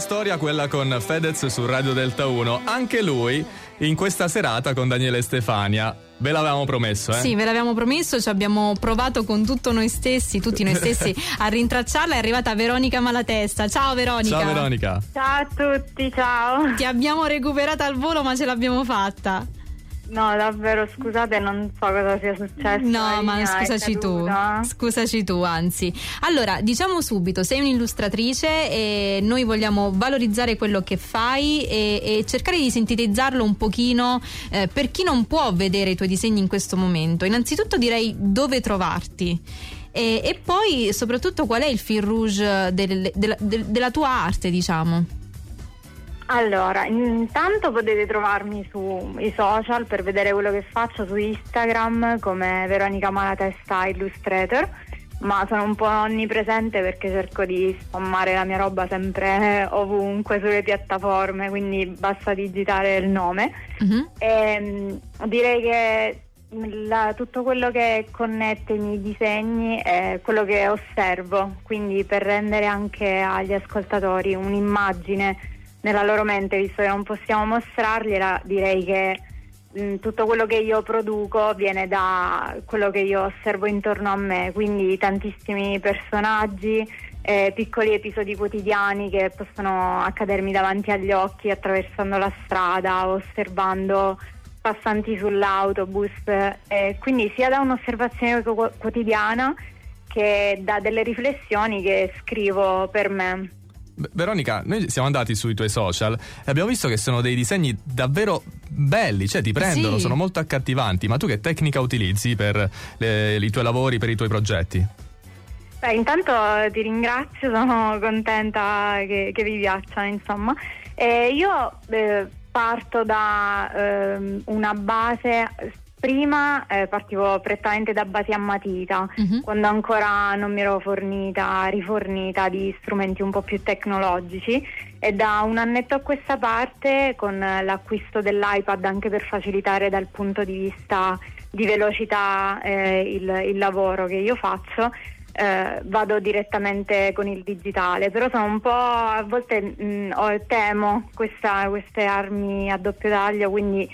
bella storia quella con Fedez su Radio Delta 1, anche lui in questa serata con Daniele e Stefania. Ve l'avevamo promesso, eh? Sì, ve l'avevamo promesso, ci abbiamo provato con tutti noi stessi a rintracciarla. È arrivata Veronica Malatesta. Ciao Veronica. Ciao Veronica. Ciao a tutti, ciao. Ti abbiamo recuperata al volo, ma ce l'abbiamo fatta. No, davvero, scusate, non so cosa sia successo. No, ma scusaci tu, anzi. Allora, diciamo subito, sei un'illustratrice e noi vogliamo valorizzare quello che fai e cercare di sintetizzarlo un pochino per chi non può vedere i tuoi disegni in questo momento. Innanzitutto direi dove trovarti e poi soprattutto qual è il fil rouge della tua arte, diciamo. Allora, intanto potete trovarmi sui social per vedere quello che faccio, su Instagram come Veronica Malatesta Illustrator, ma sono un po' onnipresente perché cerco di spammare la mia roba sempre ovunque sulle piattaforme, quindi basta digitare il nome. Mm-hmm. Direi che tutto quello che connette i miei disegni è quello che osservo, quindi per rendere anche agli ascoltatori un'immagine nella loro mente, visto che non possiamo mostrargliela, direi che tutto quello che io produco viene da quello che io osservo intorno a me, quindi tantissimi personaggi, piccoli episodi quotidiani che possono accadermi davanti agli occhi attraversando la strada, osservando passanti sull'autobus, quindi sia da un'osservazione quotidiana che da delle riflessioni che scrivo per me. Veronica, noi siamo andati sui tuoi social e abbiamo visto che sono dei disegni davvero belli, cioè ti prendono, sì. Sono molto accattivanti. Ma tu che tecnica utilizzi per i tuoi lavori, per i tuoi progetti? Beh, intanto ti ringrazio, sono contenta che vi piaccia, insomma. Io parto da una base. Prima partivo prettamente da basi a matita, uh-huh. Quando ancora non mi ero rifornita di strumenti un po' più tecnologici, e da un annetto a questa parte, con l'acquisto dell'iPad anche per facilitare dal punto di vista di velocità il lavoro che io faccio, vado direttamente con il digitale. Però sono un po', a volte temo queste armi a doppio taglio, quindi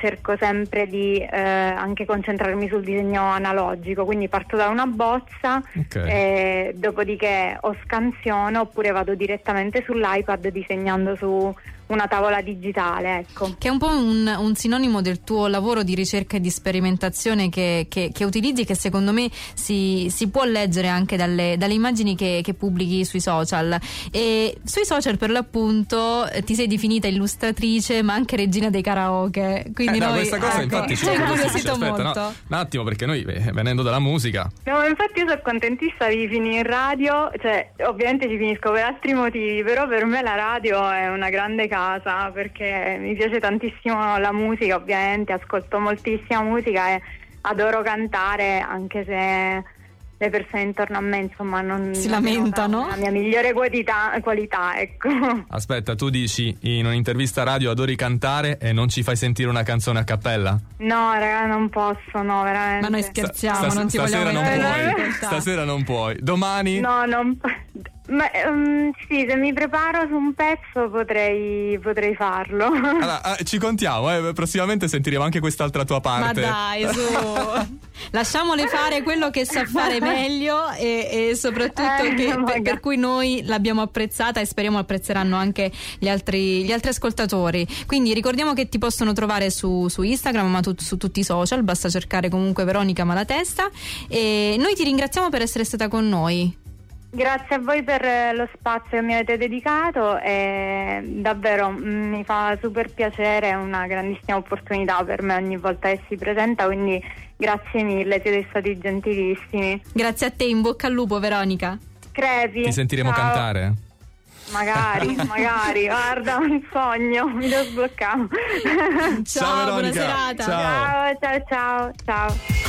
cerco sempre di anche concentrarmi sul disegno analogico, quindi parto da una bozza, okay. Dopodiché o scansiono oppure vado direttamente sull'iPad disegnando su una tavola digitale, ecco. Che è un po' un sinonimo del tuo lavoro di ricerca e di sperimentazione che utilizzi, che secondo me si può leggere anche dalle immagini che pubblichi sui social. E sui social per l'appunto ti sei definita illustratrice ma anche regina dei karaoke, quindi noi, questa cosa, ecco, infatti ci siamo incuriosito molto. No, un attimo, perché noi venendo dalla musica, no, infatti io sono contentissima di finire in radio, cioè ovviamente ci finisco per altri motivi, però per me la radio è una grande casa, perché mi piace tantissimo la musica, ovviamente ascolto moltissima musica e adoro cantare, anche se le persone intorno a me, insomma, non si lamentano. La mia migliore qualità, ecco. Aspetta, tu dici in un'intervista radio adori cantare e non ci fai sentire una canzone a cappella? No, raga, non posso, no, veramente. Ma noi scherziamo, non ti vogliamo vedere. Stasera non puoi. Domani? No, non posso. Sì, se mi preparo su un pezzo potrei farlo. Allora, ci contiamo, prossimamente sentiremo anche quest'altra tua parte. Ma dai, su. Lasciamole fare quello che sa fare meglio e soprattutto per cui noi l'abbiamo apprezzata e speriamo apprezzeranno anche gli altri ascoltatori. Quindi ricordiamo che ti possono trovare su Instagram, ma su tutti i social, basta cercare comunque Veronica Malatesta, e noi ti ringraziamo per essere stata con noi. Grazie a voi per lo spazio che mi avete dedicato e davvero mi fa super piacere, è una grandissima opportunità per me ogni volta che si presenta, quindi grazie mille, siete stati gentilissimi. Grazie a te, in bocca al lupo Veronica. Crepi. Ti sentiremo cantare? Magari, guarda, un sogno, mi devo sbloccare. Ciao, buona serata. Ciao. Ciao.